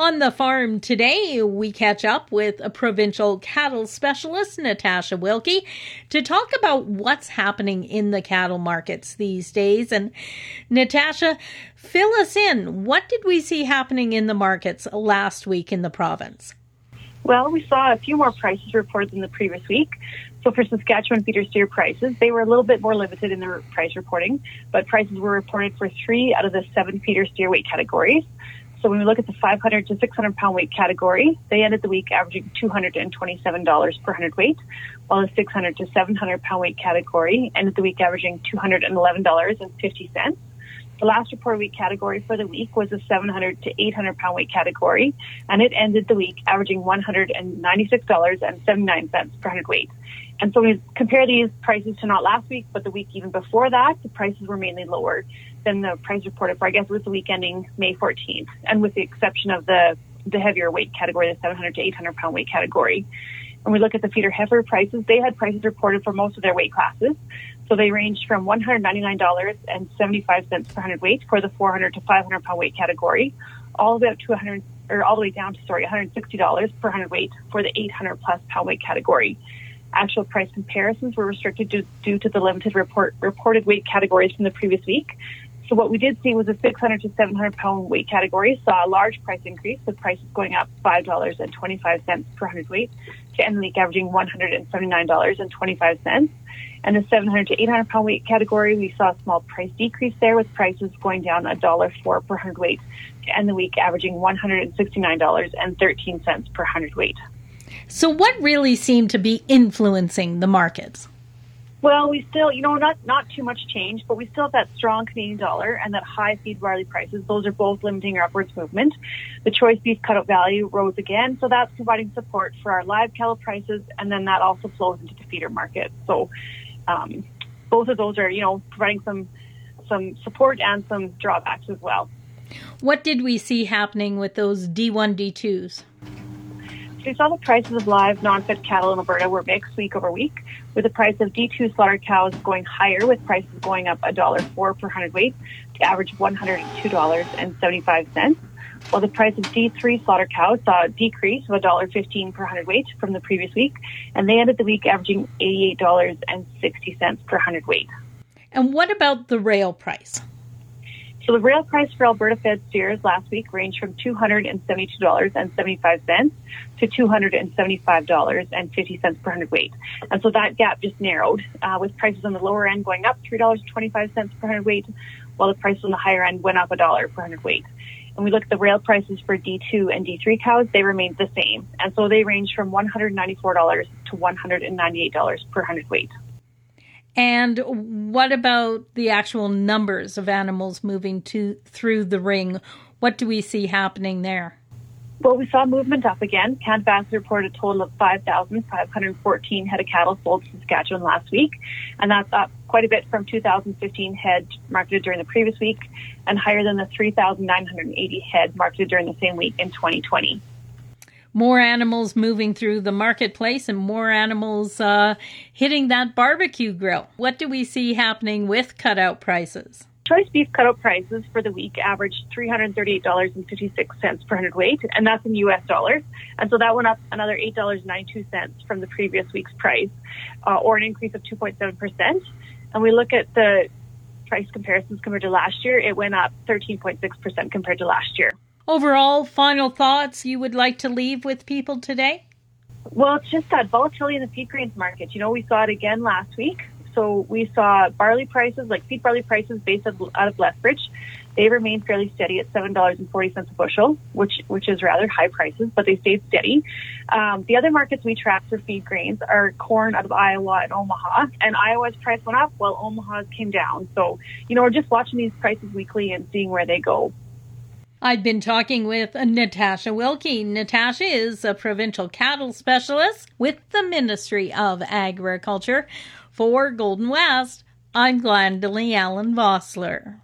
On the farm today, we catch up with a provincial cattle specialist, Natasha Wilkie, to talk about what's happening in the cattle markets these days. And Natasha, fill us in. What did we see happening in the markets last week in the province? Well, we saw a few more prices reported than the previous week. So for Saskatchewan feeder steer prices, they were a little bit more limited in their price reporting, but prices were reported for 3 out of the 7 feeder steer weight categories. So when we look at the 500 to 600 pound weight category, they ended the week averaging $227 per hundredweight, while the 600 to 700 pound weight category ended the week averaging $211.50. The last report week category for the week was the 700 to 800 pound weight category, and it ended the week averaging $196.79 per hundredweight. And so when we compare these prices to not last week, but the week even before that, the prices were mainly lower than the price reported for, I guess, was the week ending May 14th, and with the exception of the heavier weight category, the 700 to 800 pound weight category. When we look at the feeder heifer prices, they had prices reported for most of their weight classes. So they ranged from $199.75 per hundredweight for the 400 to 500 pound weight category, all the way up to $160 per hundredweight for the 800 plus pound weight category. Actual price comparisons were restricted due to the limited reported weight categories from the previous week. So what we did see was the 600 to 700 pound weight category saw a large price increase, with prices going up $5.25 per hundredweight to end the week averaging $179.25. And the 700 to 800 pound weight category, we saw a small price decrease there, with prices going down $1.04 per hundredweight to end the week averaging $169.13 per hundredweight. So what really seemed to be influencing the markets? Well, we still, not too much change, but we still have that strong Canadian dollar and that high feed barley prices. Those are both limiting our upwards movement. The choice beef cutout value rose again, so that's providing support for our live cattle prices, and then that also flows into the feeder market. So both of those are, providing some support and some drawbacks as well. What did we see happening with those D1, D2s? So we saw the prices of live non-fed cattle in Alberta were mixed week over week, with the price of D2 slaughtered cows going higher, with prices going up $1.04 per hundredweight to average $102.75, while the price of D3 slaughtered cows saw a decrease of $1.15 per hundredweight from the previous week, and they ended the week averaging $88.60 per hundredweight. And what about the rail price? So the rail price for Alberta fed steers last week ranged from $272.75 to $275.50 per hundredweight. And so that gap just narrowed, with prices on the lower end going up $3.25 per hundredweight, while the price on the higher end went up $1 per hundredweight. And we look at the rail prices for D2 and D3 cows, they remained the same. And so they ranged from $194 to $198 per hundredweight. And what about the actual numbers of animals moving through the ring? What do we see happening there? Well, we saw movement up again. Cat banks reported a total of 5,514 head of cattle sold to Saskatchewan last week, and that's up quite a bit from 2,015 head marketed during the previous week, and higher than the 3,980 head marketed during the same week in 2020. More animals moving through the marketplace and more animals hitting that barbecue grill. What do we see happening with cutout prices? Choice beef cutout prices for the week averaged $338.56 per hundredweight, and that's in U.S. dollars. And so that went up another $8.92 from the previous week's price, or an increase of 2.7%. And we look at the price comparisons compared to last year, it went up 13.6% compared to last year. Overall, final thoughts you would like to leave with people today? Well, it's just that volatility in the feed grains market. We saw it again last week. So we saw barley prices, like feed barley prices based out of Lethbridge. They remained fairly steady at $7.40 a bushel, which is rather high prices, but they stayed steady. The other markets we track for feed grains are corn out of Iowa and Omaha. And Iowa's price went up while Omaha's came down. So, we're just watching these prices weekly and seeing where they go. I've been talking with Natasha Wilkie. Natasha is a provincial cattle specialist with the Ministry of Agriculture. For Golden West, I'm Glendalee Allen Vossler.